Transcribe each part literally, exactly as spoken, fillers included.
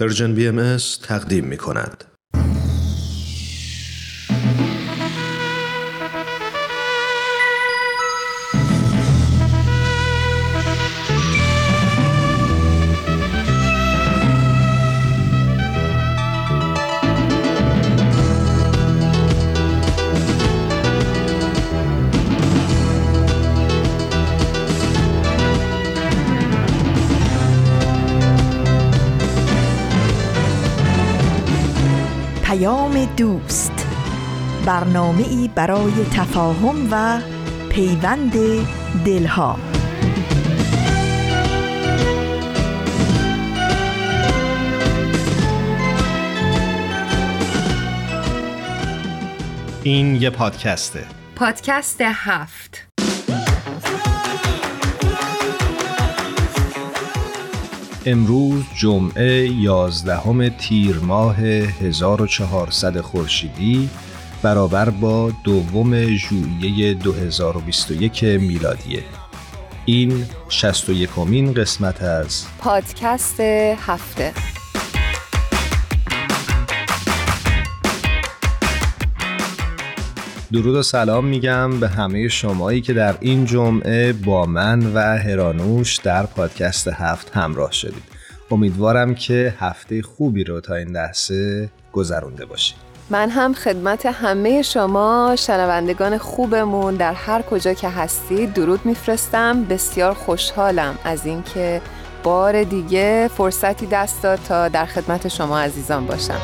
پرژن بی ام اس تقدیم می کند. دوست، برنامه‌ای برای تفاهم و پیوند دلها. این یه پادکسته. پادکست هفت. امروز جمعه یازدهم تیر ماه هزار و چهارصد خورشیدی برابر با دوم ژوئیه دو هزار و بیست و یک میلادیه. این شصت و یکمین قسمت از پادکست هفته. درود و سلام میگم به همه شمایی که در این جمعه با من و هرانوش در پادکست هفت همراه شدید. امیدوارم که هفته خوبی رو تا این لحظه گذرونده باشید. من هم خدمت همه شما شنوندگان خوبمون در هر کجا که هستید درود میفرستم. بسیار خوشحالم از اینکه بار دیگه فرصتی دست داد تا در خدمت شما عزیزان باشم.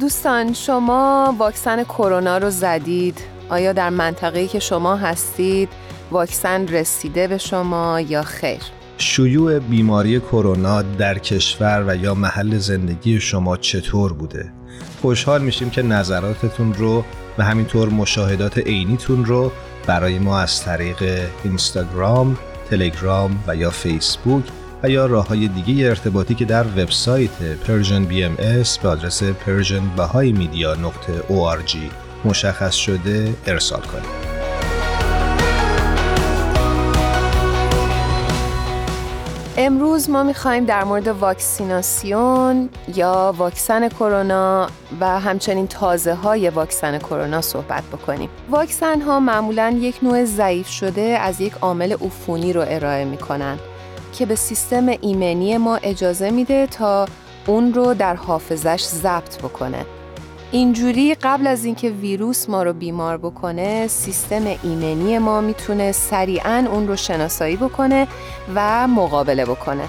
دوستان، شما واکسن کرونا رو زدید؟ آیا در منطقه‌ای که شما هستید واکسن رسیده به شما یا خیر؟ شیوع بیماری کرونا در کشور و یا محل زندگی شما چطور بوده؟ خوشحال میشیم که نظراتتون رو و همینطور مشاهدات عینیتون رو برای ما از طریق اینستاگرام، تلگرام و یا فیسبوک و یا راه‌های دیگه ارتباطی که در وبسایت پرژن بی ام اس به آدرس پرژن بهائی مدیا دات او آر جی مشخص شده ارسال کنید. امروز ما می‌خوایم در مورد واکسیناسیون یا واکسن کرونا و همچنین تازه‌های واکسن کرونا صحبت بکنیم. واکسن‌ها معمولاً یک نوع ضعیف شده از یک عامل عفونی رو ارائه می‌کنن که به سیستم ایمنی ما اجازه میده تا اون رو در حافظش ضبط بکنه. اینجوری قبل از اینکه ویروس ما رو بیمار بکنه، سیستم ایمنی ما میتونه سریعاً اون رو شناسایی بکنه و مقابله بکنه.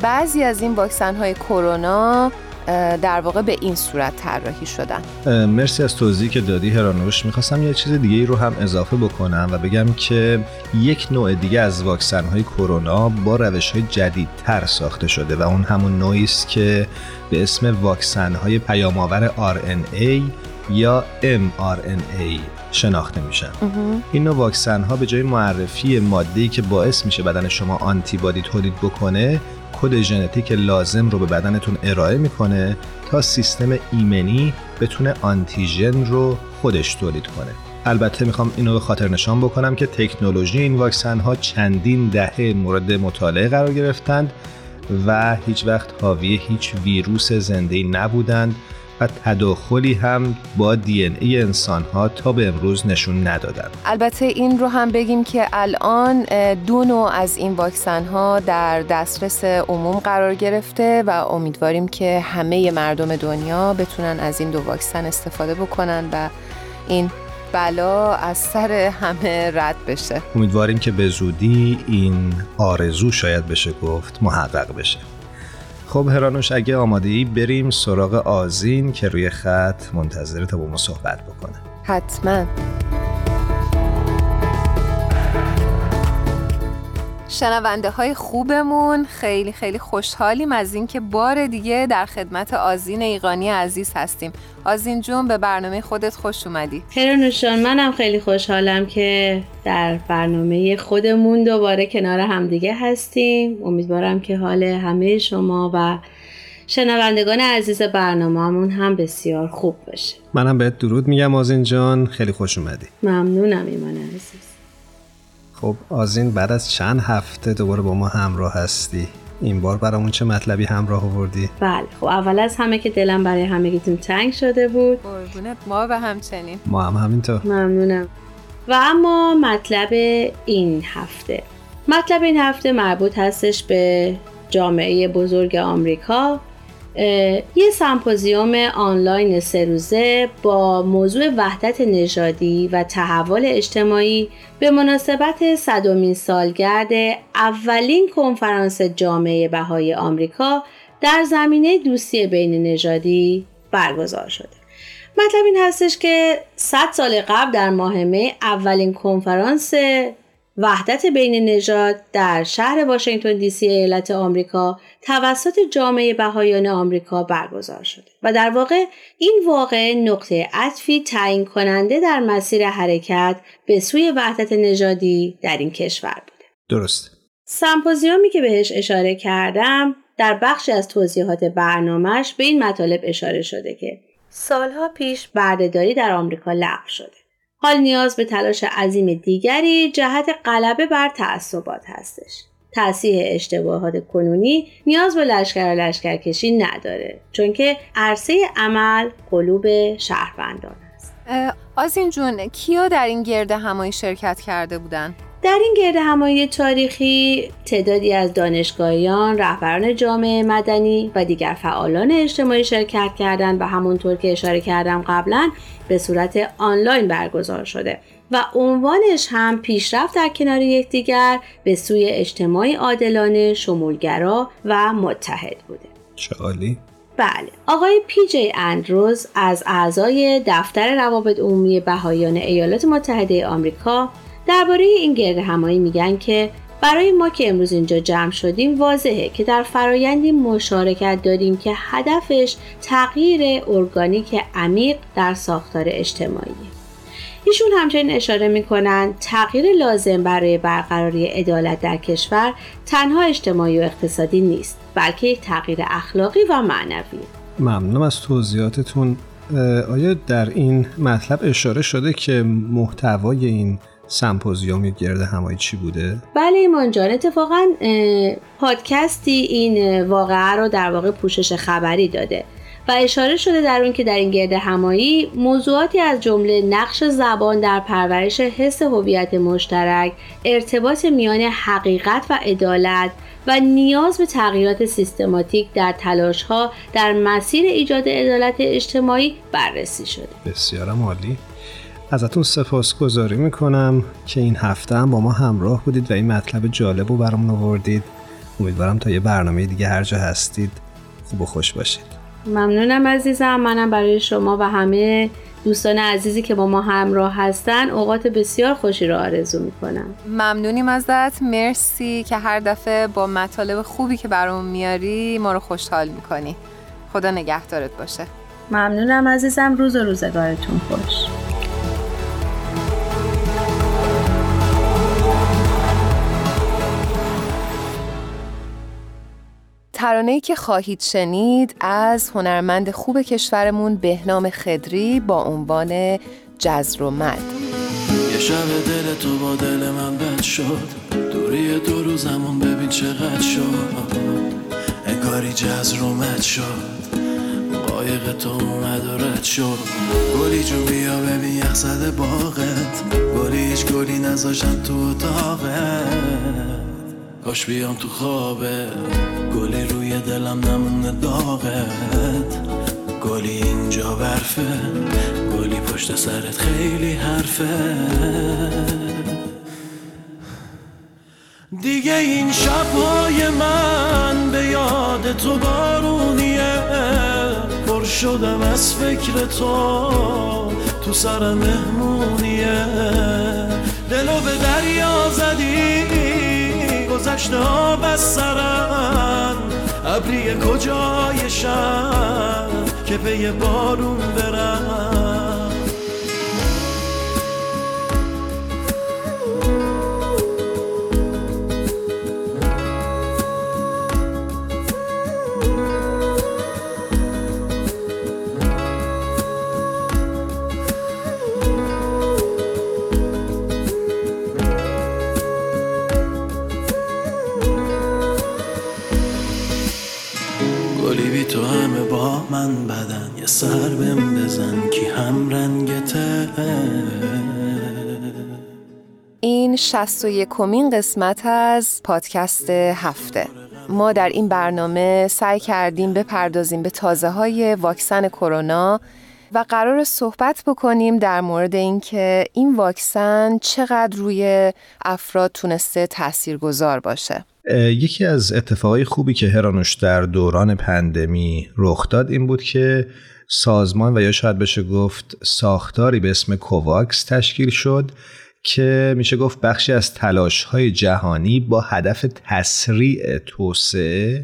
بعضی از این واکسن‌های کرونا در واقع به این صورت طراحی شدن. مرسی از توضیحی که دادی هرانوش. میخواستم یه چیز دیگه ای رو هم اضافه بکنم و بگم که یک نوع دیگه از واکسن‌های کرونا با روش‌های جدیدتر ساخته شده و اون همون نوعی است که به اسم واکسن‌های پیام‌آور آر ان ای یا ام آر ان ای شناخته میشن. این نوع واکسن‌ها به جای معرفی ماده‌ای که باعث میشه بدن شما آنتیبادی تولید بکنه، کد ژنتیک لازم رو به بدنتون ارائه میکنه تا سیستم ایمنی بتونه آنتیژن رو خودش تولید کنه. البته میخوام اینو به خاطر نشان بکنم که تکنولوژی این واکسن ها چندین دهه مورد مطالعه قرار گرفتند و هیچ وقت حاوی هیچ ویروس زنده‌ای نبودند و تداخلی هم با دی ان ای انسان ها تا به امروز نشون ندادن. البته این رو هم بگیم که الان دو نوع از این واکسن ها در دسترس عموم قرار گرفته و امیدواریم که همه مردم دنیا بتونن از این دو واکسن استفاده بکنن و این بلا از سر همه رد بشه. امیدواریم که به زودی این آرزو، شاید بشه گفت، محقق بشه. خب هرانوش، اگه آماده ای بریم سراغ آذین که روی خط منتظره تا با ما صحبت بکنه. حتما. شنونده های خوبمون، خیلی خیلی خوشحالیم از این که بار دیگه در خدمت آذین ایغانی عزیز هستیم. آذین جون، به برنامه خودت خوش اومدی. هرانوشان، منم خیلی خوشحالم که در برنامه خودمون دوباره کنار همدیگه هستیم. امیدوارم که حال همه شما و شنوندگان عزیز برنامه‌مون هم بسیار خوب باشه. منم بهت درود میگم آذین جان، خیلی خوش اومدی. ممنونم ایمان عزیز. خب آذین بعد از چند هفته دوباره با ما همراه هستی. این بار برامون چه مطلبی همراه آوردی؟ بله خب اول از همه که دلم برای همگیتون تنگ شده بود. قربونت، ما و همچنین. ما هم همینطور. ممنونم. و اما مطلب این هفته مطلب این هفته مربوط هستش به جامعه بزرگ آمریکا. یه سمپوزیوم آنلاین سه روزه با موضوع وحدت نژادی و تحول اجتماعی به مناسبت صدمین سالگرد اولین کنفرانس جامعه بهایی آمریکا در زمینه دوستی بین نژادی برگزار شده. مطلب این هستش که صد سال قبل در ماه می اولین کنفرانس وحدت بین نژاد در شهر واشنگتن دی سی ایالت آمریکا توسط جامعه بهایان آمریکا برگزار شده و در واقع این واقعه نقطه عطفی تعیین کننده در مسیر حرکت به سوی وحدت نژادی در این کشور بوده. درست. سمپوزیومی که بهش اشاره کردم در بخشی از توضیحات برنامهش به این مطالب اشاره شده که سالها پیش بردهداری در آمریکا لغو شده. حال نیاز به تلاش عظیم دیگری جهت غلبه بر تعصبات هستش. تصحیح اشتباهات کنونی نیاز به لشکر و لشکرکشی نداره، چون که عرصه عمل قلوب شهروندان است. آذین جون، کیا در این گرد همایی شرکت کرده بودن؟ در این گرد همایی تاریخی تعدادی از دانشگاهیان، رهبران جامعه مدنی و دیگر فعالان اجتماعی شرکت کردند و همونطور که اشاره کردم قبلا به صورت آنلاین برگزار شده و عنوانش هم پیشرفت در کنار یکدیگر به سوی اجتماعی عادلانه، شمولگرا و متحد بوده. چالی؟ بله. آقای پی جی اندروز از اعضای دفتر روابط عمومی بهایان ایالات متحده آمریکا درباره این گرد همایی میگن که برای ما که امروز اینجا جمع شدیم واضحه که در فرایندی مشارکت داریم که هدفش تغییر ارگانیک عمیق در ساختار اجتماعی. ایشون همچنین اشاره میکنن تغییر لازم برای برقراری عدالت در کشور تنها اجتماعی و اقتصادی نیست، بلکه یک تغییر اخلاقی و معنوی. ممنونم از توضیحاتتون. آیا در این مطلب اشاره شده که محتوای این سمپوزیوم یک گرد همایی چی بوده؟ بله ایمان جان، اتفاقا پادکستی این واقعه رو در واقع پوشش خبری داده و اشاره شده در اون که در این گرد همایی موضوعاتی از جمله نقش زبان در پرورش حس هویت مشترک، ارتباط میان حقیقت و عدالت و نیاز به تغییرات سیستماتیک در تلاش‌ها در مسیر ایجاد عدالت اجتماعی بررسی شده. بسیار عالی. ازتون سپاسگزاری میکنم که این هفته هم با ما همراه بودید و این مطلب جالب رو برامون آوردید. امیدوارم تا یه برنامه دیگه هر جا هستید خوب و خوش باشید. ممنونم عزیزم. منم برای شما و همه دوستان عزیزی که با ما همراه هستن اوقات بسیار خوشی رو آرزو میکنم. ممنونیم ازت. مرسی که هر دفعه با مطالب خوبی که برامون میاری ما رو خوشحال میکنی. خدا نگهدارت باشه. ممنونم عزیزم. روز و روزگارتون خوش. ترانه‌ای که خواهید شنید از هنرمند خوب کشورمون بهنام خضری با عنوان جزر و مد. یه شب دل تو با دل من بد شد، دوری دو روزمون ببین چقدر شد، انگاری جزر و مد شد، قایق تو اومد و رد شد. گلی جو بیا ببین یخ زده باغت، گلی هیچ گلی نذاشتن تو اتاقت، کاش بیام تو خوابه، گلی روی دلم نمونه داغت، گلی اینجا برفه، گلی پشت سرت خیلی حرفه، دیگه این شبهای من به یاد تو بارونیه، پر شدم از فکر تو تو سرم مهمونیه، دلو به دریا زدی گذشته ها بس سرم، ابریه کجای شب که پی بارون برم، تو همه با من بدن، یه سر بهم بزن کی هم رنگته. این شصت و یکمین قسمت از پادکست هفته. ما در این برنامه سعی کردیم بپردازیم به تازه‌های واکسن کرونا و قرار صحبت بکنیم در مورد اینکه این واکسن چقدر روی افراد تونسته تاثیرگذار باشه. یکی از اتفاقای خوبی که هرانوش در دوران پندمی رخ داد این بود که سازمان و یا شاید بشه گفت ساختاری به اسم کوواکس تشکیل شد که میشه گفت بخشی از تلاش‌های جهانی با هدف تسریع توسعه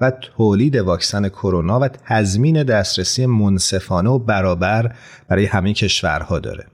و تولید واکسن کرونا و تضمین دسترسی منصفانه و برابر برای همه کشورها داره.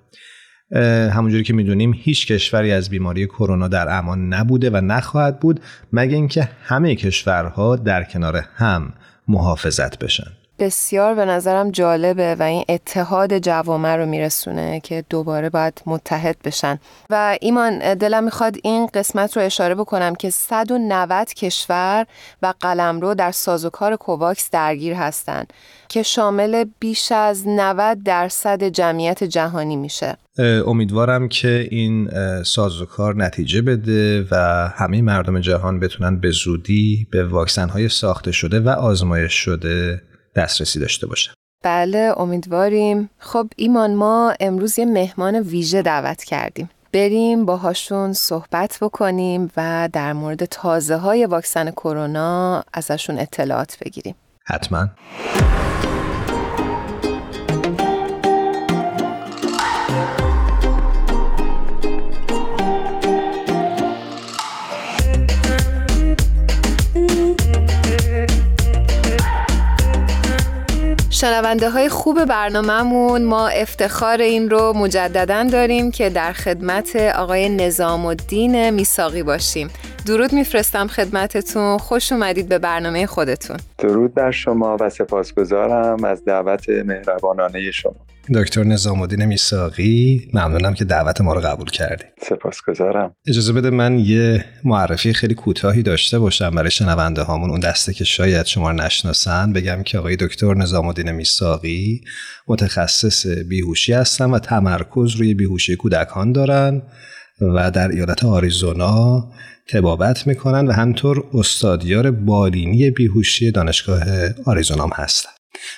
همونجوری که میدونیم هیچ کشوری از بیماری کرونا در امان نبوده و نخواهد بود مگر اینکه همه کشورها در کنار هم محافظت بشن. بسیار به نظرم جالبه و این اتحاد جوامع رو میرسونه که دوباره باید متحد بشن. و ایمان دلم میخواد این قسمت رو اشاره بکنم که صد و نود کشور و قلمرو در سازوکار کوواکس درگیر هستن که شامل بیش از نود درصد جمعیت جهانی میشه. امیدوارم که این سازوکار نتیجه بده و همه مردم جهان بتونن به زودی به واکسن‌های ساخته شده و آزمایش شده دسترسی داشته باشه. بله امیدواریم. خب ایمان، ما امروز یه مهمان ویژه دعوت کردیم. بریم باهاشون صحبت بکنیم و در مورد تازه‌های واکسن کرونا ازشون اطلاعات بگیریم. حتما. شنونده های خوب برنامه‌مون، ما افتخار این رو مجدداً داریم که در خدمت آقای نظامالدین میساقی باشیم. درود میفرستم خدمتتون، خوش اومدید به برنامه خودتون. درود بر شما و سپاسگزارم از دعوت مهربانانه شما. دکتر نظامالدین میساقی، ممنونم که دعوت ما رو قبول کردید. سپاسگزارم. اجازه بده من یه معرفی خیلی کوتاهی داشته باشم برای شنونده هامون، اون دسته که شاید شما رو نشناسن. بگم که آقای دکتر نظامالدین میساقی متخصص بیهوشی هستن و تمرکز روی بیهوشی کودکان دارن و در ایالت آریزونا طبابت میکنن و همطور استادیار بالینی بیهوشی دانشگاه آریزونا هم هستن.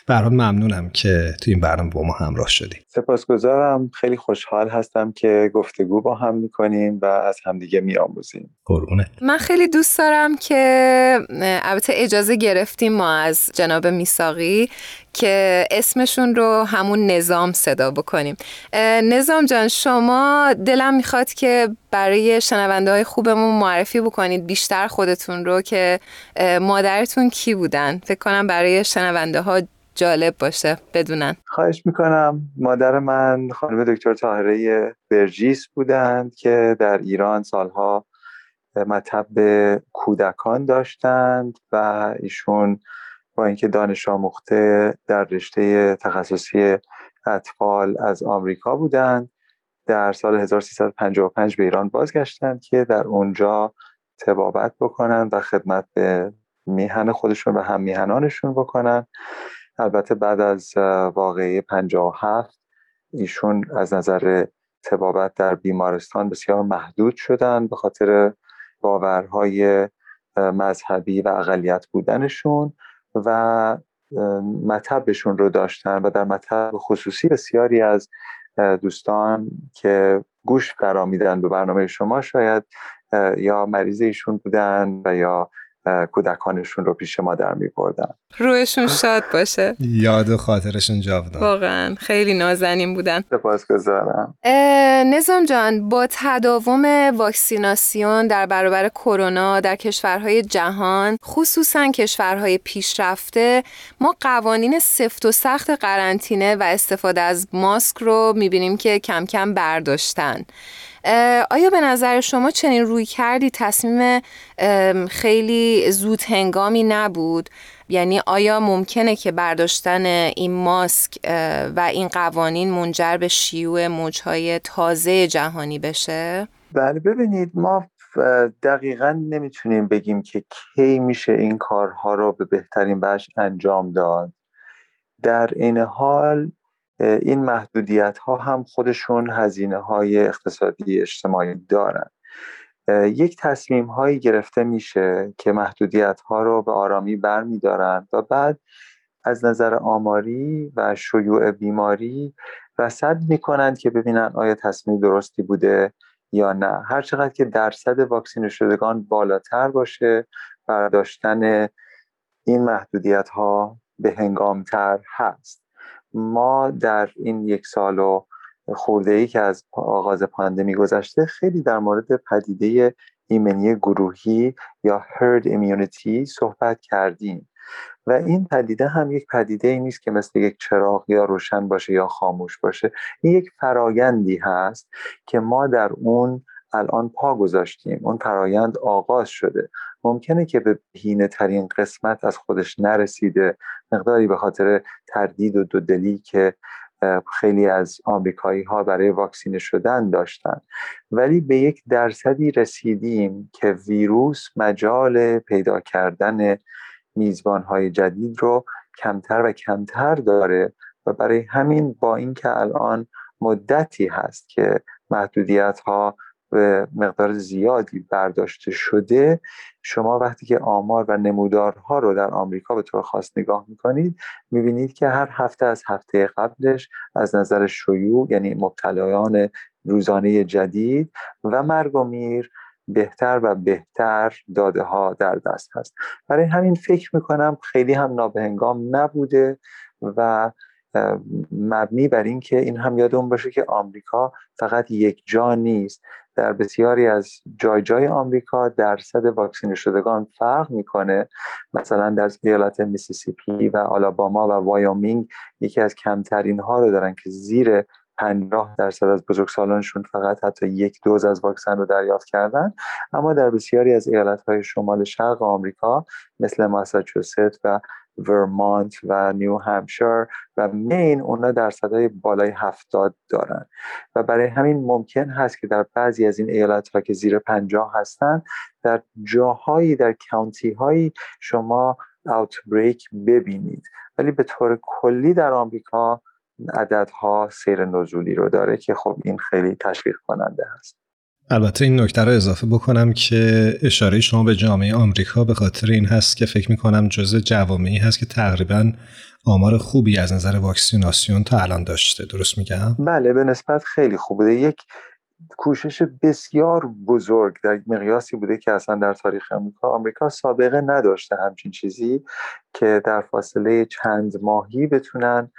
به هر حال ممنونم که تو این برنامه با ما همراه شدید. سپاسگزارم. خیلی خوشحال هستم که گفتگو با هم میکنیم و از همدیگه میآموزیم. قربونت. من خیلی دوست دارم که البته اجازه گرفتیم ما از جناب میساقی که اسمشون رو همون نظام صدا بکنیم. نظام جان، شما دلم میخواد که برای شنونده های خوبمون معرفی بکنید بیشتر خودتون رو که مادرتون کی بودن. فکر کنم برای شنونده ها جالب باشه بدونن. خواهش میکنم. مادر من خانم دکتر طاهره برجیس بودند که در ایران سالها مطب کودکان داشتند و ایشون با اینکه دانش آموخته در رشته تخصصی اطفال از آمریکا بودند، در سال هزار و سیصد و پنجاه و پنج به ایران بازگشتند که در اونجا طبابت بکنن و خدمت به میهن خودشون و هم میهنانشون بکنن. البته بعد از واقعه پنجاه و هفت ایشون از نظر طبابت در بیمارستان بسیار محدود شدن به خاطر باورهای مذهبی و اقلیت بودنشون و مطبشون رو داشتن و در مطب خصوصی بسیاری از دوستان که گوش فرا میدن به برنامه شما شاید یا مریض ایشون بودن و یا کودکانشون رو پیش مادر می‌بردن. روحشون شاد باشه. یاد و خاطرشون جاودان. واقعا خیلی نازنین بودن. سپاسگزارم. نظام جان، با تداوم واکسیناسیون در برابر کرونا در کشورهای جهان، خصوصا کشورهای پیشرفته، ما قوانین سفت و سخت قرنطینه و استفاده از ماسک رو می‌بینیم که کم کم برداشتن. آیا به نظر شما چنین رویکردی تصمیم خیلی زود هنگامی نبود؟ یعنی آیا ممکنه که برداشتن این ماسک و این قوانین منجر به شیوع موج‌های تازه جهانی بشه؟ بله، ببینید ما دقیقاً نمیتونیم بگیم که کی میشه این کارها رو به بهترین وجه انجام داد. در این حال این محدودیت ها هم خودشون هزینه های اقتصادی اجتماعی دارن. یک تصمیم هایی گرفته میشه که محدودیت ها رو به آرامی برمی دارن و بعد از نظر آماری و شیوع بیماری رصد میکنن که ببینن آیا تصمیم درستی بوده یا نه. هر چقدر که درصد واکسینه شدگان بالاتر باشه، برداشتن این محدودیت ها به هنگامتر هست. ما در این یک سال و خورده‌ای که از آغاز پاندمی گذشته خیلی در مورد پدیده ایمنی گروهی یا herd immunity صحبت کردیم و این پدیده هم یک پدیده‌ای نیست که مثل یک چراغ یا روشن باشه یا خاموش باشه. این یک فرایندی هست که ما در اون الان پا گذاشتیم. اون فرایند آغاز شده، ممکنه که به بهینه ترین قسمت از خودش نرسیده، مقداری به خاطر تردید و دودلی که خیلی از آمریکایی ها برای واکسینه شدن داشتن، ولی به یک درصدی رسیدیم که ویروس مجال پیدا کردن میزبان های جدید رو کمتر و کمتر داره و برای همین با اینکه الان مدتی هست که محدودیت ها به مقدار زیادی برداشته شده، شما وقتی که آمار و نمودارها رو در آمریکا به طور خاص نگاه میکنید میبینید که هر هفته از هفته قبلش از نظر شیوع، یعنی مبتلایان روزانه جدید و مرگ و میر، بهتر و بهتر داده ها در دست هست. برای همین فکر میکنم خیلی هم نابهنگام نبوده و مبنی بر این که این هم یادمون باشه که آمریکا فقط یک جا نیست. در بسیاری از جای جای آمریکا درصد واکسینه شدگان فرق میکنه. مثلا در ایالت میسیسیپی و آلاباما و وایومینگ یکی از کمترین ها رو دارن که زیر پنجاه درصد از بزرگسالانشون فقط حتی یک دوز از واکسن رو دریافت کردن. اما در بسیاری از ایالت‌های شمال شرق آمریکا مثل ماساچوست و ورمانت و نیو همشایر و مین، اونا درصدهای بالای هفتاد دارن و برای همین ممکن هست که در بعضی از این ایالت‌ها که زیر پنجاه هستن، در جاهایی، در کانتی هایی شما اوتبریک ببینید، ولی به طور کلی در آمریکا عددها سیر نزولی رو داره که خب این خیلی تشویق کننده هست. البته این نکته رو اضافه بکنم که اشاره شما به جامعه آمریکا به خاطر این هست که فکر می‌کنم جزء جوامعی هست که تقریباً آمار خوبی از نظر واکسیناسیون تا الان داشته. درست میگم؟ بله، به نسبت خیلی خوب بوده. یک کوشش بسیار بزرگ در مقیاسی بوده که اصلا در تاریخ آمریکا آمریکا سابقه نداشته همچین چیزی که در فاصله چند ماهی بتونن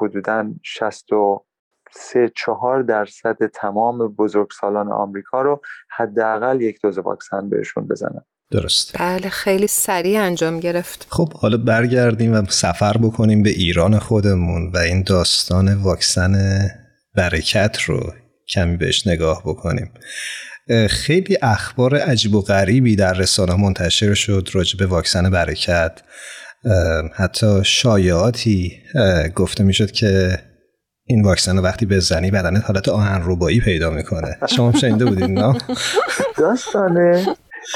حدوداً شصت و سه چهار درصد تمام بزرگسالان آمریکا رو حداقل یک دوز واکسن بهشون بزنن. درست. بله، خیلی سریع انجام گرفت. خب حالا برگردیم و سفر بکنیم به ایران خودمون و این داستان واکسن برکت رو کمی بهش نگاه بکنیم. خیلی اخبار عجیب و غریبی در رسانه منتشر شد راجع به واکسن برکت. حتی شایعاتی گفته میشد که این واکسن رو وقتی بزنی بدنت حالت آهنربایی پیدا میکنه. شما شنیده بودین نه؟ داستان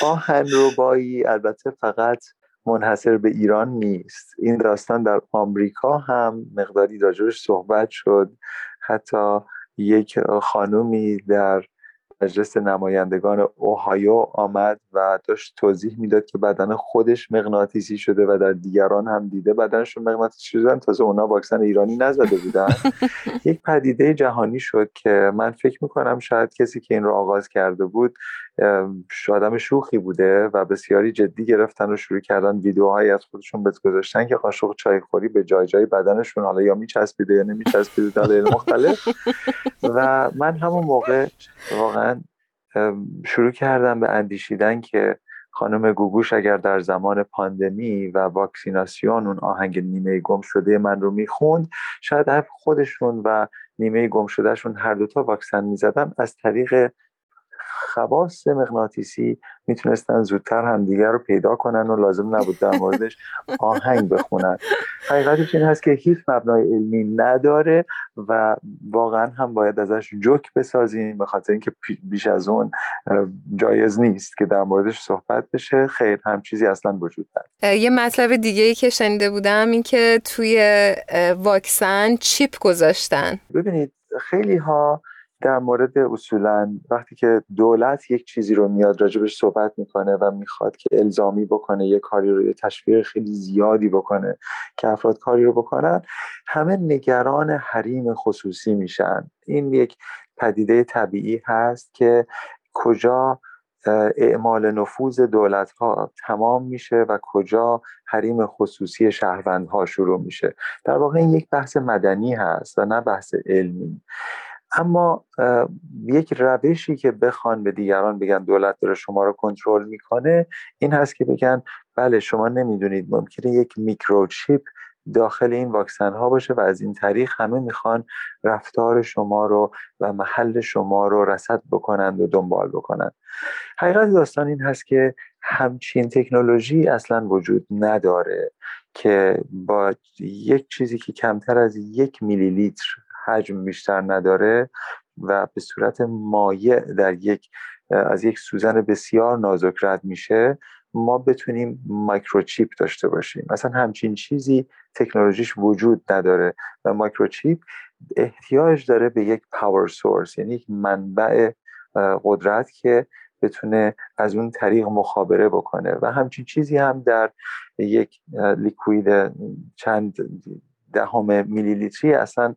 آهنربایی البته فقط منحصر به ایران نیست. این داستان در آمریکا هم مقداری راجعش صحبت شد. حتی یک خانومی در مجلس نمایندگان اوهایو آمد و داشت توضیح میداد که بدن خودش مغناطیسی شده و در دیگران هم دیده بدنشون مغناطیسی شدن، تازه اونا واکسن ایرانی نزده بودن. یک پدیده جهانی شد که من فکر میکنم شاید کسی که این رو آغاز کرده بود آدم شوخی بوده و بسیاری جدی گرفتن و شروع کردن ویدیوهایی از خودشون بگذاشتن که قاشق چایخوری به جای جای بدنشون حالا یا میچسبیده یا نمیچسبیده، دلایل مختلف. و من همون موقع واقعا شروع کردم به اندیشیدن که خانم گوگوش اگر در زمان پاندمی و واکسیناسیون اون آهنگ نیمه گم شده من رو میخوند، شاید هم خودشون و نیمه گم شدهشون هر دوتا واکسن میزدن، از طریق خواص مغناطیسی میتونستن زودتر همدیگر رو پیدا کنن و لازم نبود در موردش آهنگ بخونن. حقیقتش این هست که هیچ مبنای علمی نداره و واقعا هم باید ازش جوک بسازیم، به خاطر اینکه بیش از اون جایز نیست که در موردش صحبت بشه. خیر، هم چیزی اصلا وجود نداره. یه مطلب دیگه ای که شنیده بودم این که توی واکسن چیپ گذاشتن. ببینید خیلی ها در مورد اصولاً وقتی که دولت یک چیزی رو میاد راجبش صحبت میکنه و میخواد که الزامی بکنه، یک کاری رو، یه تشویق خیلی زیادی بکنه که افراد کاری رو بکنن، همه نگران حریم خصوصی میشن. این یک پدیده طبیعی هست که کجا اعمال نفوذ دولت‌ها تمام میشه و کجا حریم خصوصی شهروندها شروع میشه. در واقع این یک بحث مدنی هست و نه بحث علمی. اما یک روشی که بخوان به دیگران بگن دولت داره شما رو کنترل میکنه این هست که بگن بله شما نمیدونید ممکنه یک میکروچیپ داخل این واکسن ها باشه و از این طریق همه میخوان رفتار شما رو و محل شما رو رصد بکنند و دنبال بکنند. حقیقت داستان این هست که همچین تکنولوژی اصلا وجود نداره که با یک چیزی که کمتر از یک میلی لیتر حجم بیشتر نداره و به صورت مایع در یک از یک سوزن بسیار نازک رد میشه ما بتونیم مایکروچیپ داشته باشیم. مثلا همچین چیزی تکنولوژیش وجود نداره و مایکروچیپ احتیاج داره به یک پاور سورس، یعنی یک منبع قدرت که بتونه از اون طریق مخابره بکنه و همچین چیزی هم در یک لیکوید چند دهم میلی لیتری اصلا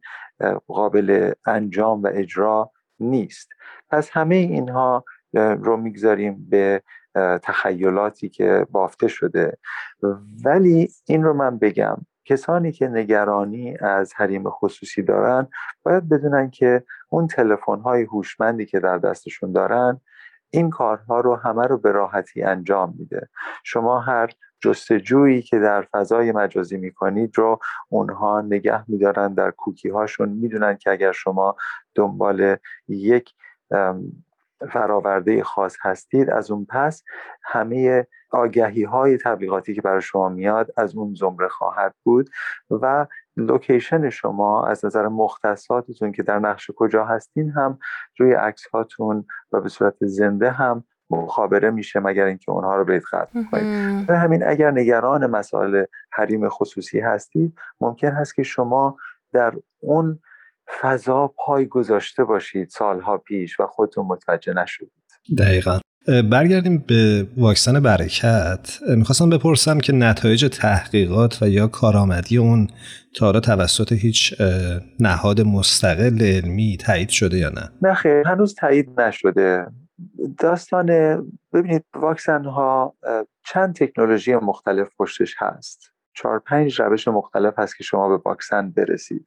قابل انجام و اجرا نیست. پس همه اینها رو میگذاریم به تخیلاتی که بافته شده. ولی این رو من بگم کسانی که نگرانی از حریم خصوصی دارن باید بدونن که اون تلفن‌های هوشمندی که در دستشون دارن این کارها رو همه رو به راحتی انجام میده. شما هر جستجویی که در فضای مجازی میکنید رو اونها نگه میدارن در کوکی هاشون، میدونن که اگر شما دنبال یک فراورده خاص هستید از اون پس همه آگهی های تبلیغاتی که برای شما میاد از اون زمره خواهد بود و لوکیشن شما از نظر مختصاتتون که در نقش کجا هستین هم روی عکس هاتون و به صورت زنده هم مخابره میشه مگر اینکه اونها رو برید ختم کنید. و همین اگر نگران مسائل حریم خصوصی هستید ممکن هست که شما در اون فضا پای گذاشته باشید سالها پیش و خودتون متوجه نشدید. دقیقاً. برگردیم به واکسن برکت. میخواستم بپرسم که نتایج تحقیقات و یا کارآمدی اون تا حالا توسط هیچ نهاد مستقل علمی تایید شده یا نه؟ نه خیر، هنوز تایید نشده. داستان ببینید واکسن ها چند تکنولوژی مختلف پشتش هست. چهار پنج روش مختلف هست که شما به واکسن برسید.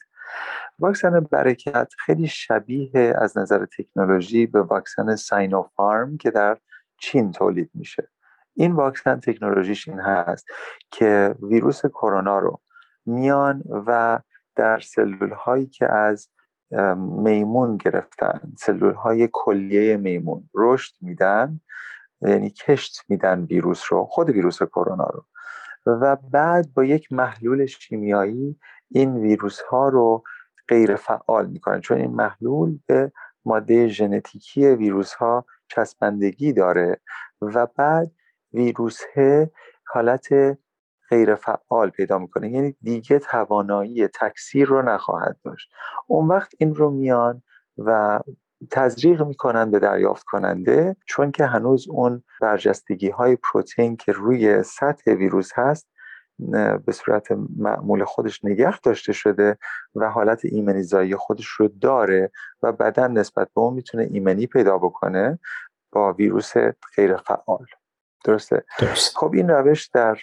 واکسن برکت خیلی شبیه از نظر تکنولوژی به واکسن ساینوفارم که در چین تولید میشه. این واکسن تکنولوژیش این هست که ویروس کرونا رو میان و در سلول هایی که از میمون گرفتن، سلول های کلیه میمون رشد میدن، یعنی کشت میدن ویروس رو، خود ویروس کرونا رو، و بعد با یک محلول شیمیایی این ویروس ها رو غیر فعال میکنه، چون این محلول به ماده ژنتیکی ویروس ها چسبندگی داره و بعد ویروس ها حالت غیر فعال پیدا میکنه، یعنی دیگه توانایی تکثیر رو نخواهد داشت. اون وقت این رو میان و تزریق میکنن به دریافت کننده، چون که هنوز اون برجستگی های پروتئین که روی سطح ویروس هست به صورت معمول خودش نگه داشته شده و حالت ایمنیزایی خودش رو داره و بدن نسبت به اون میتونه ایمنی پیدا بکنه با ویروس غیر فعال. درسته؟ درست. خب این روش در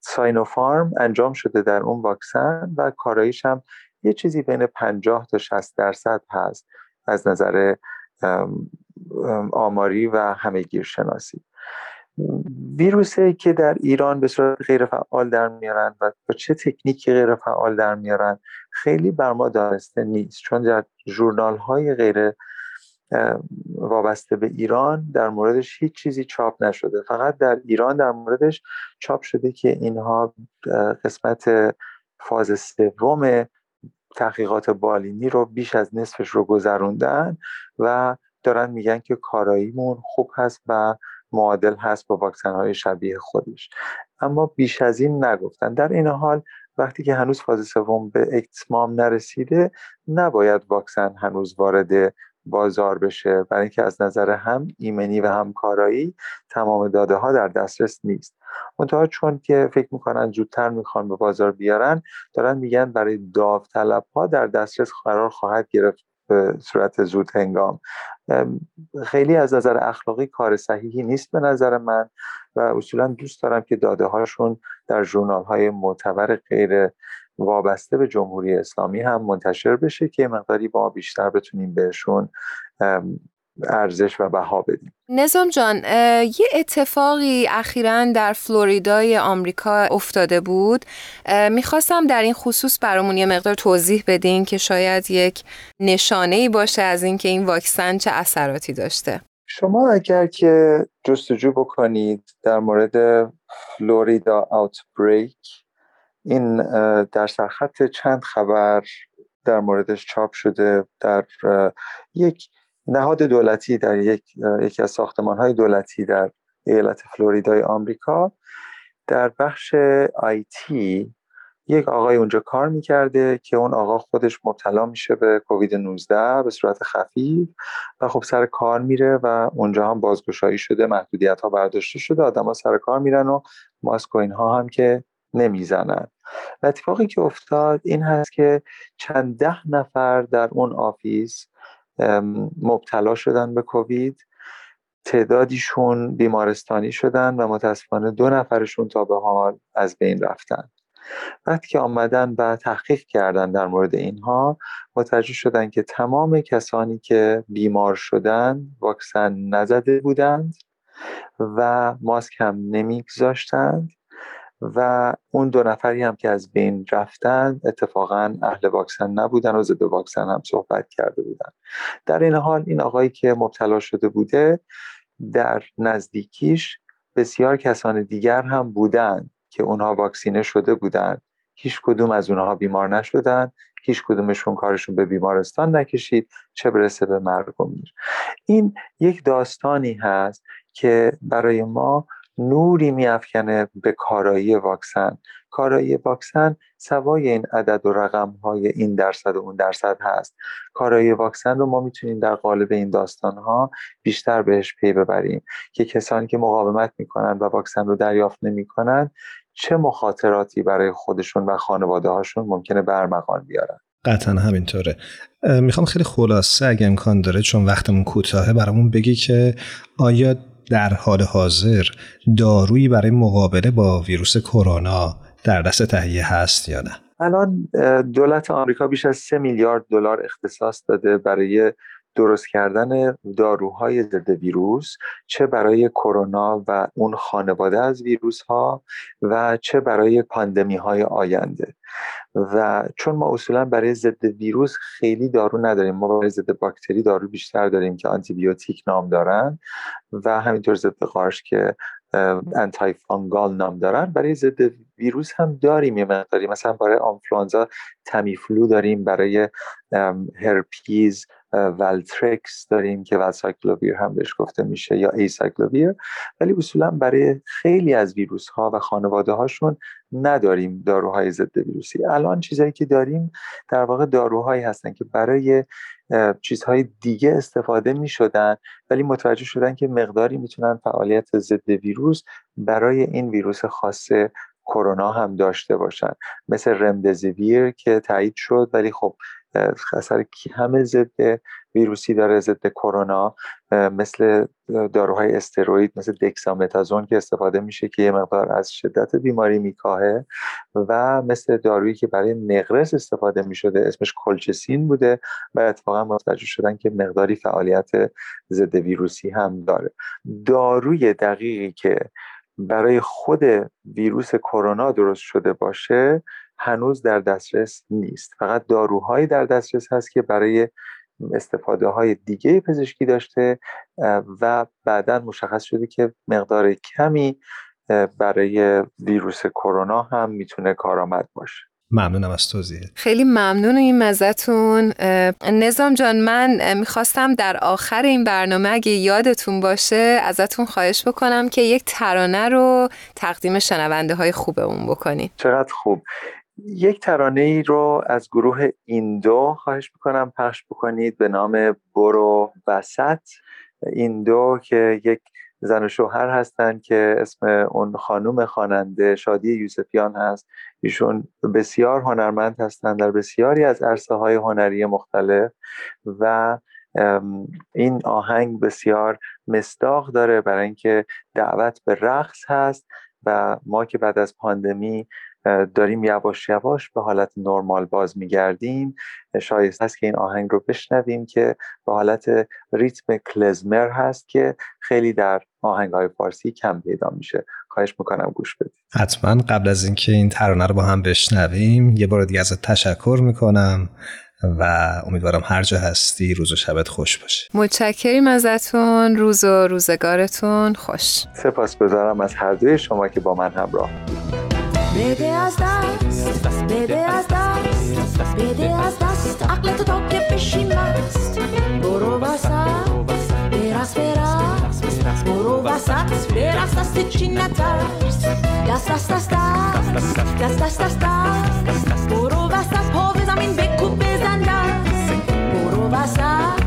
ساینوفارم انجام شده در اون واکسن و کاراییش هم یه چیزی بین پنجاه تا شصت درصد هست از نظر آماری و همه‌گیر شناسی. ویروسی که در ایران به صورت غیر فعال در میارن و با چه تکنیکی غیر فعال در میارن خیلی بر ما دانسته نیست، چون در ژورنال های غیر وابسته به ایران در موردش هیچ چیزی چاپ نشده. فقط در ایران در موردش چاپ شده که اینها قسمت فاز سوم تحقیقات بالینی رو بیش از نصفش رو گذروندن و دارن میگن که کاراییمون خوب هست و معادل هست با واکسن‌های شبیه خودش، اما بیش از این نگفتن. در این حال وقتی که هنوز فاز سوم به اتمام نرسیده نباید واکسن هنوز وارد بازار بشه، برای اینکه از نظر هم ایمنی و هم کارایی تمام داده ها در دسترس نیست. منتها چون که فکر میکنن زودتر میخوان به بازار بیارن، دارن میگن برای داوطلب ها در دسترس قرار خواهد گرفت به صورت زود هنگام. خیلی از نظر اخلاقی کار صحیحی نیست به نظر من و اصولا دوست دارم که داده هاشون در ژورنال های معتبر غیر وابسته به جمهوری اسلامی هم منتشر بشه که مقداری با بیشتر بتونیم بهشون ارزش و بها بدیم. نظام جان، یه اتفاقی اخیراً در فلوریدای آمریکا افتاده بود، میخواستم در این خصوص برامون یه مقدار توضیح بدین که شاید یک نشانه‌ای باشه از اینکه این واکسن چه اثراتی داشته. شما اگر که جستجو بکنید در مورد فلوریدا آوتبریک، این در سرخط چند خبر در موردش چاپ شده. در یک نهاد دولتی، در یک یکی از ساختمان‌های دولتی در ایالت فلوریدای آمریکا، در بخش آی تی یک آقای اونجا کار می‌کرده که اون آقا خودش مبتلا میشه به کووید نوزده به صورت خفیف و خب سر کار میره و اونجا هم بازگشایی شده، محدودیت‌ها برداشته شده، آدم‌ها سر کار میرن و ماسک و اینها هم که نمیزنن. و اتفاقی که افتاد این هست که چند ده نفر در اون آفیس مبتلا شدن به کووید، تعدادیشون بیمارستانی شدن و متاسفانه دو نفرشون تا به حال از بین رفتن. وقتی که آمدن و تحقیق کردن در مورد اینها، متوجه شدن که تمام کسانی که بیمار شدن واکسن نزده بودند و ماسک هم نمیگذاشتند و اون دو نفری هم که از بین رفتن اتفاقاً اهل واکسن نبودن و ضد واکسن هم صحبت کرده بودن. در این حال این آقایی که مبتلا شده بوده، در نزدیکیش بسیار کسان دیگر هم بودن که اونها واکسینه شده بودن، هیچ کدوم از اونها بیمار نشدن، هیچ کدومشون کارشون به بیمارستان نکشید، چه برسه به مرگ و میر. این یک داستانی هست که برای ما نوری می‌افکنه به کارایی واکسن. کارایی واکسن سوای این عدد و رقم‌های این درصد و اون درصد هست. کارایی واکسن رو ما می‌تونیم در قالب این داستان‌ها بیشتر بهش پی ببریم که کسانی که مقاومت می‌کنن و واکسن رو دریافت نمی‌کنن چه مخاطراتی برای خودشون و خانواده‌هاشون ممکنه برمغان بیارن. قطعا همینطوره. میخوام خیلی خلاصه اگه امکان داره، چون وقتمون کوتاهه، برامون بگی که آیا در حال حاضر دارویی برای مقابله با ویروس کرونا در دست تهیه هست یا نه؟ الان دولت آمریکا بیش از سه میلیارد دلار اختصاص داده برای درست کردن داروهای ضد ویروس، چه برای کرونا و اون خانواده از ویروس ها و چه برای پاندمی های آینده. و چون ما اصولا برای ضد ویروس خیلی دارو نداریم، ما برای ضد باکتری دارو بیشتر داریم که آنتی بیوتیک نام دارن و همینطور ضد قارش که انتای فانگال نام دارن. برای ضد ویروس هم داریم یه مقداری، مثلا برای آنفلوانزا تامیفلو داریم، برای هرپیز والتریکس داریم که والساکلویر هم بهش گفته میشه یا ایساکلویر، ولی اصولا برای خیلی از ویروس ها و خانواده هاشون نداریم داروهای ضد ویروسی. الان چیزایی که داریم در واقع داروهایی هستن که برای چیزهای دیگه استفاده میشدن، ولی متوجه شدن که مقداری میتونن فعالیت ضد ویروس برای این ویروس خاصه کرونا هم داشته باشن، مثل رمدزیویر که تایید شد ولی خب اثر همه ضد ویروسی داره، ضد کرونا، مثل داروهای استروئید مثل دکسامتازون که استفاده میشه که یه مقدار از شدت بیماری میکاهه، و مثل دارویی که برای نقرس استفاده میشده اسمش کولچسین بوده و اتفاقا متوجه شدن که مقداری فعالیت ضد ویروسی هم داره. داروی دقیقی که برای خود ویروس کرونا درست شده باشه هنوز در دسترس نیست، فقط داروهایی در دسترس هست که برای استفاده های دیگه پزشکی داشته و بعداً مشخص شده که مقدار کمی برای ویروس کرونا هم میتونه کارآمد باشه. ممنونم از توضیح. خیلی ممنونیم ازتون نظام جان. من میخواستم در آخر این برنامه اگه یادتون باشه ازتون خواهش بکنم که یک ترانه رو تقدیم شنونده های خوبمون بکنین. چقدر خوب. یک ترانه ای رو از گروه ایندو خواهش بکنم پخش بکنید به نام برو وسط. ایندو که یک زن و شوهر هستن که اسم اون خانم خواننده شادی یوسفیان هست. ایشون بسیار هنرمند هستن در بسیاری از عرصه های هنری مختلف و این آهنگ بسیار مصداق داره برای اینکه دعوت به رقص هست و ما که بعد از پاندمی داریم یواش یواش به حالت نرمال باز میگردیم شایسته است که این آهنگ رو بشنویم که به حالت ریتم کلزمر هست که خیلی در آهنگ‌های فارسی کم پیدا میشه. خواهش میکنم گوش بدید. حتما قبل از اینکه این ترانه رو با هم بشنویم یه بار دیگه ازت تشکر میکنم و امیدوارم هر جا هستی روز و شبت خوش باشه. متشکریم ازتون. روز و روزگارتون خوش. سپاسگزارم از هر دوی شما که با من همراه بودید. بده از دست، بده از دست، بده از دست عقلتو تا که بشی مست. برو وسط، برس برس، برو وسط، برس دست چی نترس. دست دست دست دست، دست دست دست دست، برو وسط، پا به زمین بکوب بزن دست. برو وسط،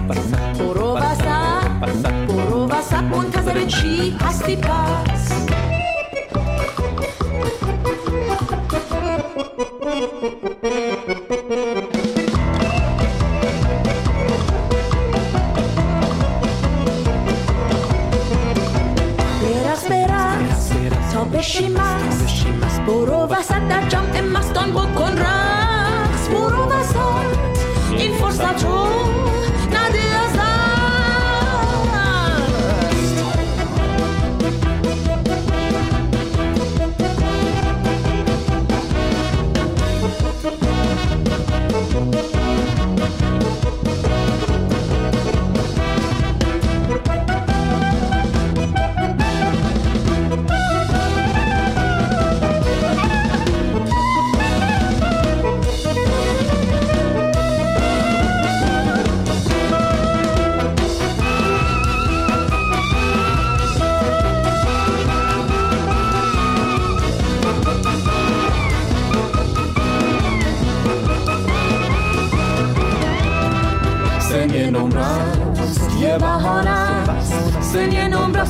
برو وسط، برو وسط، منتظر چی هستی پس؟ بشی مست، برو وسط، در جمع مستان بکن رقص. برو وسط، این فرصت رو نده از دست.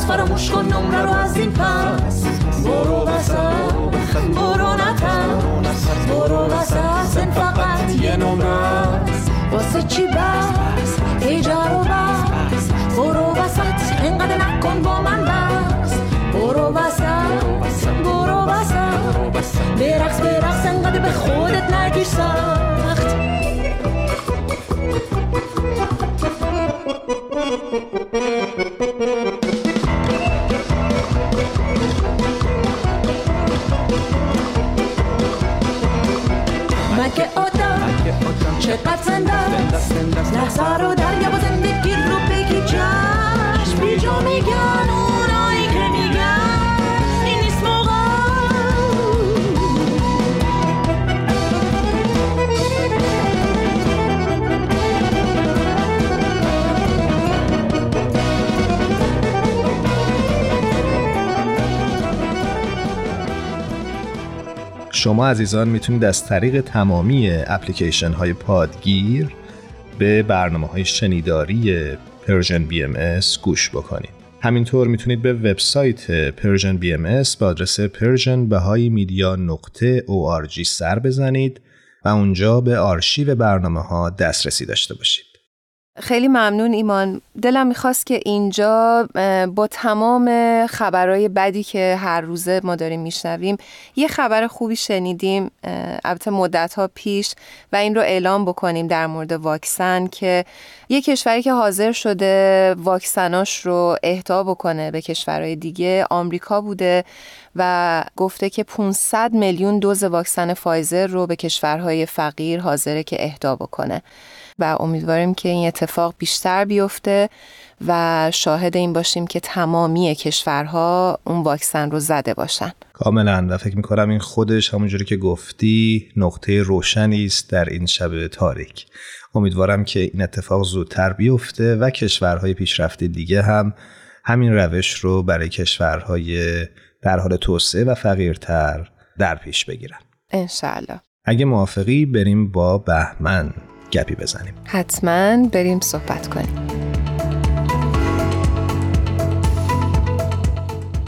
فراموش کن نمره رو از این پس. برو وسط، برو نترس، برو وسط، سن فقط یه نمره است. واسه چی بس ای جارو بس؟ برو وسط، اینقدر نکن با من بس. برو وسط، برو وسط، برقص برقص، اینقدر به خودت نگیر سخت. مگه آدم چقدر زنده است لحظه رو دریا با زندگی رو بگی چشم. بی جا میگن اونایی که میگن این نیست موقع. شما عزیزان میتونید از طریق تمامی اپلیکیشن های پادگیر به برنامه های شنیداری پرژن بی ام اس گوش بکنید. همینطور میتونید به وبسایت پرژن بی ام اس به آدرس پرژن بهایی مدیا دات او آر جی سر بزنید و اونجا به آرشیو برنامه ها دسترسی داشته باشید. خیلی ممنون ایمان. دلم میخواست که اینجا با تمام خبرهای بدی که هر روزه ما داریم میشنویم یه خبر خوبی شنیدیم البته مدت‌ها پیش و این رو اعلام بکنیم در مورد واکسن که یه کشوری که حاضر شده واکسناش رو اهدا بکنه به کشورهای دیگه آمریکا بوده و گفته که پانصد میلیون دوز واکسن فایزر رو به کشورهای فقیر حاضره که اهدا بکنه. و امیدواریم که این اتفاق بیشتر بیفته و شاهد این باشیم که تمامی کشورها اون واکسن رو زده باشن. کاملا، و فکر می‌کنم این خودش همونجوری که گفتی نقطه روشنی است در این شب تاریک. امیدوارم که این اتفاق زودتر بیفته و کشورهای پیشرفته دیگه هم همین روش رو برای کشورهای در حال توسعه و فقیرتر در پیش بگیرن. انشالله. اگه موافقی بریم با بهمن گپی بزنیم. حتما بریم صحبت کنیم.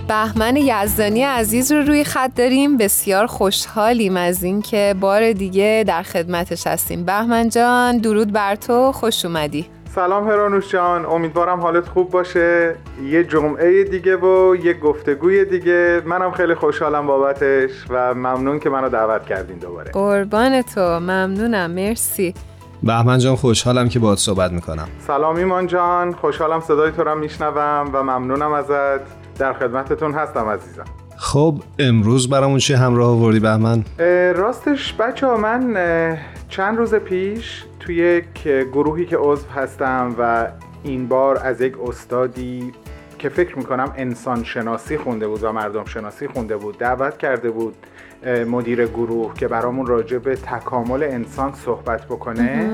بهمن یزدانی عزیز رو روی خط داریم. بسیار خوشحالیم از این که بار دیگه در خدمتش هستیم. بهمن جان درود بر تو، خوش اومدی. سلام هرانوش جان، امیدوارم حالت خوب باشه. یه جمعه دیگه و یه گفتگوی دیگه، منم خیلی خوشحالم بابتش و ممنون که منو دعوت کردین دوباره. قربان تو، ممنونم، مرسی. بهمن جان خوشحالم که باهات صحبت میکنم. سلام ایمان جان، خوشحالم صدای تو رو میشنوم و ممنونم ازت. در خدمتتون هستم عزیزم. خب امروز برامون چه همراه آوردی بهمن؟ راستش بچه ها من چند روز پیش توی یک گروهی که عضو هستم و این بار از یک استادی که فکر میکنم انسان شناسی خونده بود و مردم شناسی خونده بود دعوت کرده بود مدیر گروه که برامون راجع به تکامل انسان صحبت بکنه.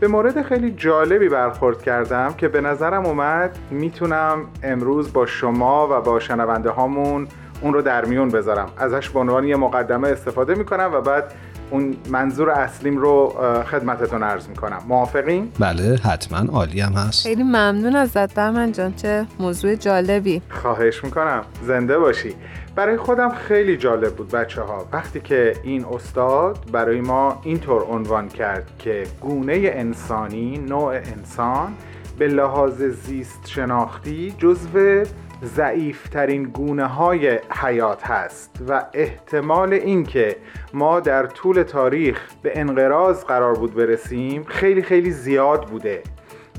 به مورد خیلی جالبی برخورد کردم که به نظرم اومد میتونم امروز با شما و با شنونده هامون اون رو در میون بذارم. ازش به عنوان یه مقدمه استفاده میکنم و بعد اون منظور اصلیم رو خدمتتون عرض میکنم. موافقین؟ بله حتما، عالی هم هست. خیلی ممنون ازت بهمن جان، چه موضوع جالبی. خواهش میکنم، زنده باشی. برای خودم خیلی جالب بود بچه ها وقتی که این استاد برای ما اینطور عنوان کرد که گونه انسانی، نوع انسان به لحاظ زیست شناختی جزو ضعیف‌ترین گونه‌های حیات هست و احتمال اینکه ما در طول تاریخ به انقراض قرار بود برسیم خیلی خیلی زیاد بوده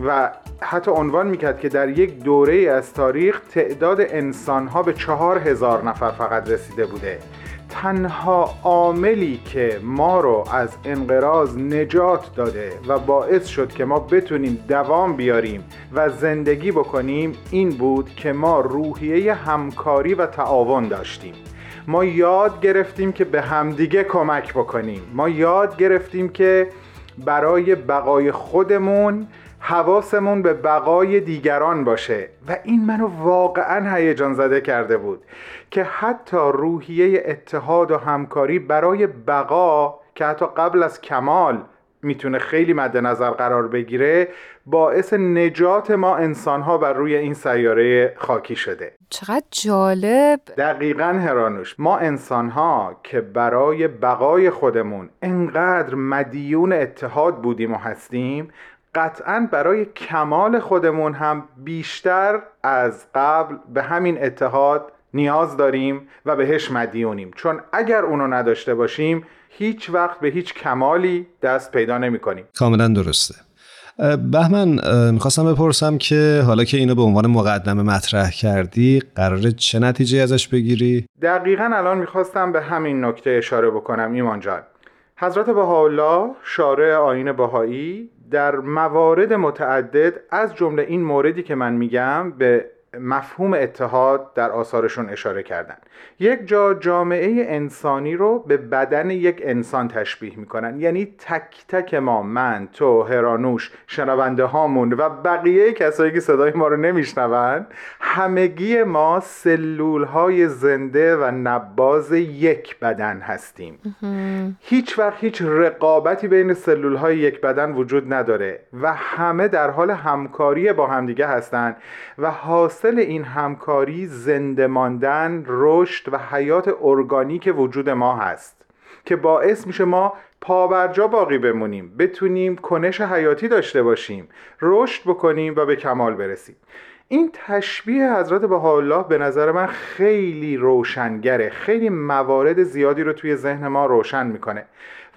و حتی عنوان میکرد که در یک دوره از تاریخ تعداد انسانها به چهار هزار نفر فقط رسیده بوده. تنها عاملی که ما رو از انقراض نجات داده و باعث شد که ما بتونیم دوام بیاریم و زندگی بکنیم این بود که ما روحیه همکاری و تعاون داشتیم. ما یاد گرفتیم که به همدیگه کمک بکنیم. ما یاد گرفتیم که برای بقای خودمون حواسمون به بقای دیگران باشه و این منو واقعا هیجان زده کرده بود که حتی روحیه اتحاد و همکاری برای بقا که حتی قبل از کمال میتونه خیلی مد نظر قرار بگیره باعث نجات ما انسانها بر روی این سیاره خاکی شده. چقدر جالب. دقیقاً هرانوش، ما انسانها که برای بقای خودمون انقدر مدیون اتحاد بودیم و هستیم قطعاً برای کمال خودمون هم بیشتر از قبل به همین اتحاد نیاز داریم و بهش مدیونیم، چون اگر اونو نداشته باشیم هیچ وقت به هیچ کمالی دست پیدا نمی کنیم. کاملاً درسته. بهمن میخواستم بپرسم که حالا که اینو به عنوان مقدمه مطرح کردی قراره چه نتیجه ازش بگیری؟ دقیقاً الان میخواستم به همین نکته اشاره بکنم ایمان جان. حضرت بهاءالله شارع آیین بهایی در موارد متعدد از جمله این موردی که من میگم به مفهوم اتحاد در آثارشون اشاره کردن. یک جا جامعه انسانی رو به بدن یک انسان تشبیه میکنن، یعنی تک تک ما، من، تو، هرانوش، شنونده هامون و بقیه کسایی که صدای ما رو نمیشنون، همگی ما سلول های زنده و نباز یک بدن هستیم. هیچ وقت هیچ رقابتی بین سلول های یک بدن وجود نداره و همه در حال همکاری با همدیگه هستن و حاصل این همکاری زنده ماندن، رشد و حیات ارگانیک وجود ما هست که باعث میشه ما پابرجا باقی بمونیم، بتونیم کنش حیاتی داشته باشیم، رشد بکنیم و به کمال برسیم. این تشبیه حضرت بهاءالله به نظر من خیلی روشنگره، خیلی موارد زیادی رو توی ذهن ما روشن میکنه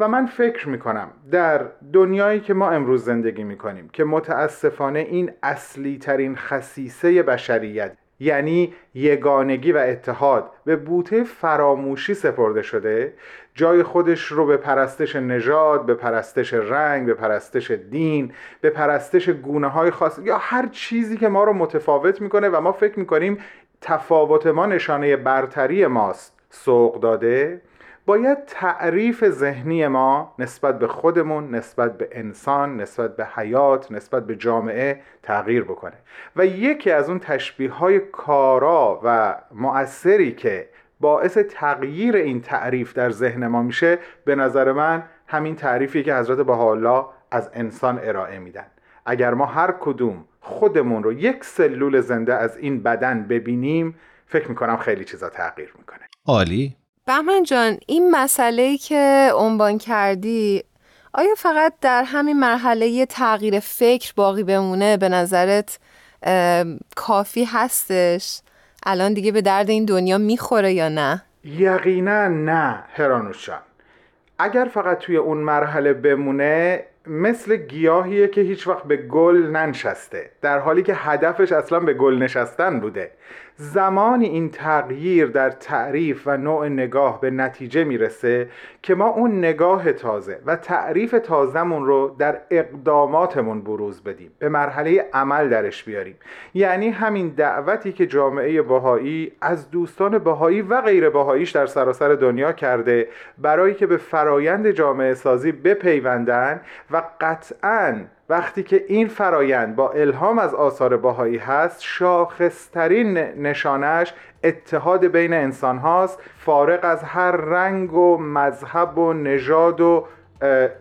و من فکر میکنم در دنیایی که ما امروز زندگی میکنیم که متاسفانه این اصلی ترین خصیصه بشریت یعنی یگانگی و اتحاد، به بوته فراموشی سپرده شده، جای خودش رو به پرستش نژاد، به پرستش رنگ، به پرستش دین، به پرستش گونه‌های خاص یا هر چیزی که ما رو متفاوت می‌کنه و ما فکر می‌کنیم تفاوت ما نشانه برتری ماست سوق داده، باید تعریف ذهنی ما نسبت به خودمون، نسبت به انسان، نسبت به حیات، نسبت به جامعه تغییر بکنه. و یکی از اون تشبیه‌های کارا و مؤثری که باعث تغییر این تعریف در ذهن ما میشه، به نظر من همین تعریفی که حضرت بهاءالله از انسان ارائه میدن. اگر ما هر کدوم خودمون رو یک سلول زنده از این بدن ببینیم، فکر میکنم خیلی چیزا تغییر میکنه. عالی. بهمن جان، این مسئله‌ای که عنوان کردی آیا فقط در همین مرحله تغییر فکر باقی بمونه به نظرت کافی هستش؟ الان دیگه به درد این دنیا میخوره یا نه؟ یقینا نه هرانوش جان. اگر فقط توی اون مرحله بمونه، مثل گیاهیه که هیچ وقت به گل ننشسته، در حالی که هدفش اصلا به گل نشستن بوده. زمانی این تغییر در تعریف و نوع نگاه به نتیجه میرسه که ما اون نگاه تازه و تعریف تازمون رو در اقداماتمون بروز بدیم، به مرحله عمل درش بیاریم. یعنی همین دعوتی که جامعه بهایی از دوستان بهایی و غیر بهاییش در سراسر دنیا کرده برای که به فرایند جامعه سازی بپیوندن، و قطعاً وقتی که این فرایند با الهام از آثار بهایی هست، شاخصترین نشانش اتحاد بین انسان هاست، فارغ از هر رنگ و مذهب و نژاد و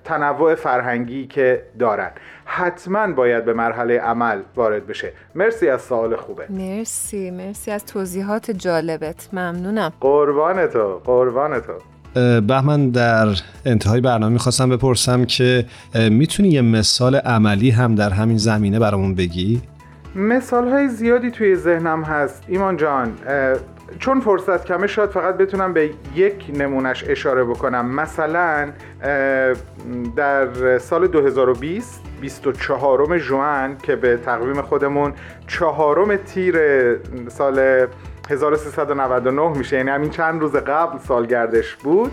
تنوع فرهنگی که دارن. حتماً باید به مرحله عمل وارد بشه. مرسی از سوال خوبه. مرسی مرسی از توضیحات جالبت. ممنونم. قربان تو قربان تو. بهمن، در انتهای برنامه میخواستم بپرسم که میتونی یه مثال عملی هم در همین زمینه برامون بگی؟ مثال های زیادی توی ذهنم هست ایمان جان، چون فرصت کمه شاید فقط بتونم به یک نمونش اشاره بکنم. مثلا در سال دو هزار و بیست بیست و چهارم ژوئن که به تقویم خودمون چهارم تیر سال هزار و سیصد و نود و نه میشه، یعنی همین چند روز قبل سالگردش بود،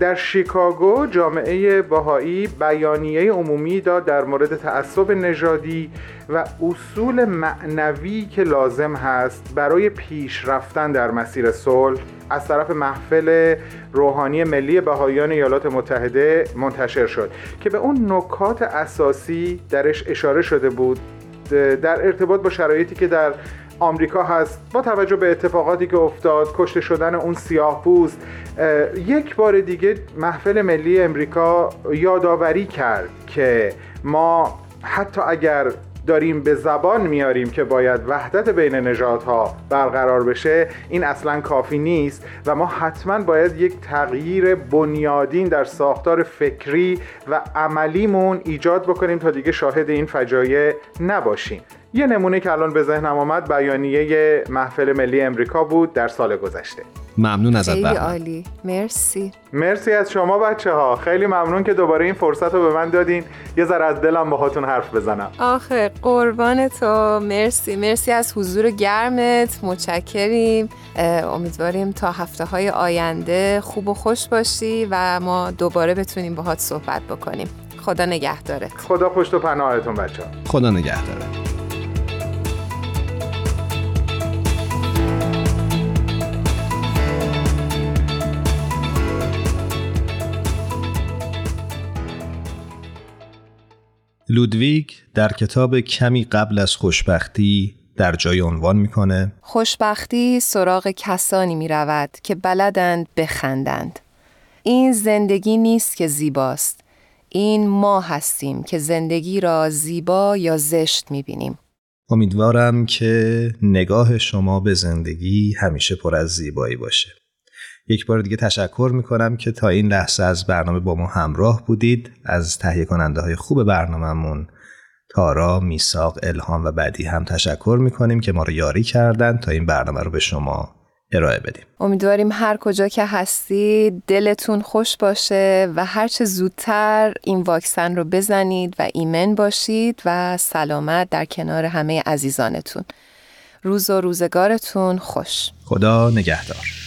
در شیکاگو جامعه بهایی بیانیه عمومی داد در مورد تعصب نژادی و اصول معنوی که لازم هست برای پیش رفتن در مسیر صلح، از طرف محفل روحانی ملی بهاییان ایالات متحده منتشر شد که به اون نکات اساسی درش اشاره شده بود در ارتباط با شرایطی که در آمریکا هست با توجه به اتفاقاتی که افتاد، کشته شدن اون سیاه‌پوست. یک بار دیگه محفل ملی آمریکا یادآوری کرد که ما حتی اگر داریم به زبان میاریم که باید وحدت بین نژادها برقرار بشه، این اصلا کافی نیست و ما حتما باید یک تغییر بنیادین در ساختار فکری و عملیمون ایجاد بکنیم تا دیگه شاهد این فجایع نباشیم. یه نمونه که الان به ذهنم آمد بیانیه محفل ملی امریکا بود در سال گذشته. ممنون ازت بهمن. خیلی عالی. مرسی. مرسی از شما بچه‌ها. خیلی ممنون که دوباره این فرصت رو به من دادین یه ذره از دلم باهاتون حرف بزنم. آخه قربان تو. مرسی. مرسی از حضور گرمت. متشکریم. امیدواریم تا هفته‌های آینده خوب و خوش باشی و ما دوباره بتونیم باهات صحبت بکنیم. خدا نگهدارت. خدا پشت و پناهتون بچه‌ها. خدا نگهدارت. لودویگ در کتاب کمی قبل از خوشبختی در جای عنوان میکنه: خوشبختی سراغ کسانی میرود که بلدند بخندند. این زندگی نیست که زیباست. این ما هستیم که زندگی را زیبا یا زشت میبینیم. امیدوارم که نگاه شما به زندگی همیشه پر از زیبایی باشه. یک بار دیگه تشکر میکنم که تا این لحظه از برنامه با ما همراه بودید. از تهیه کننده های خوب برنامه‌مون، تارا، میساق، الهام و بعدی هم تشکر میکنیم که ما رو یاری کردن تا این برنامه رو به شما ارائه بدیم. امیدواریم هر کجا که هستید دلتون خوش باشه و هر چه زودتر این واکسن رو بزنید و ایمن باشید و سلامت در کنار همه عزیزانتون. روز و روزگارتون خوش. خدا نگهدار.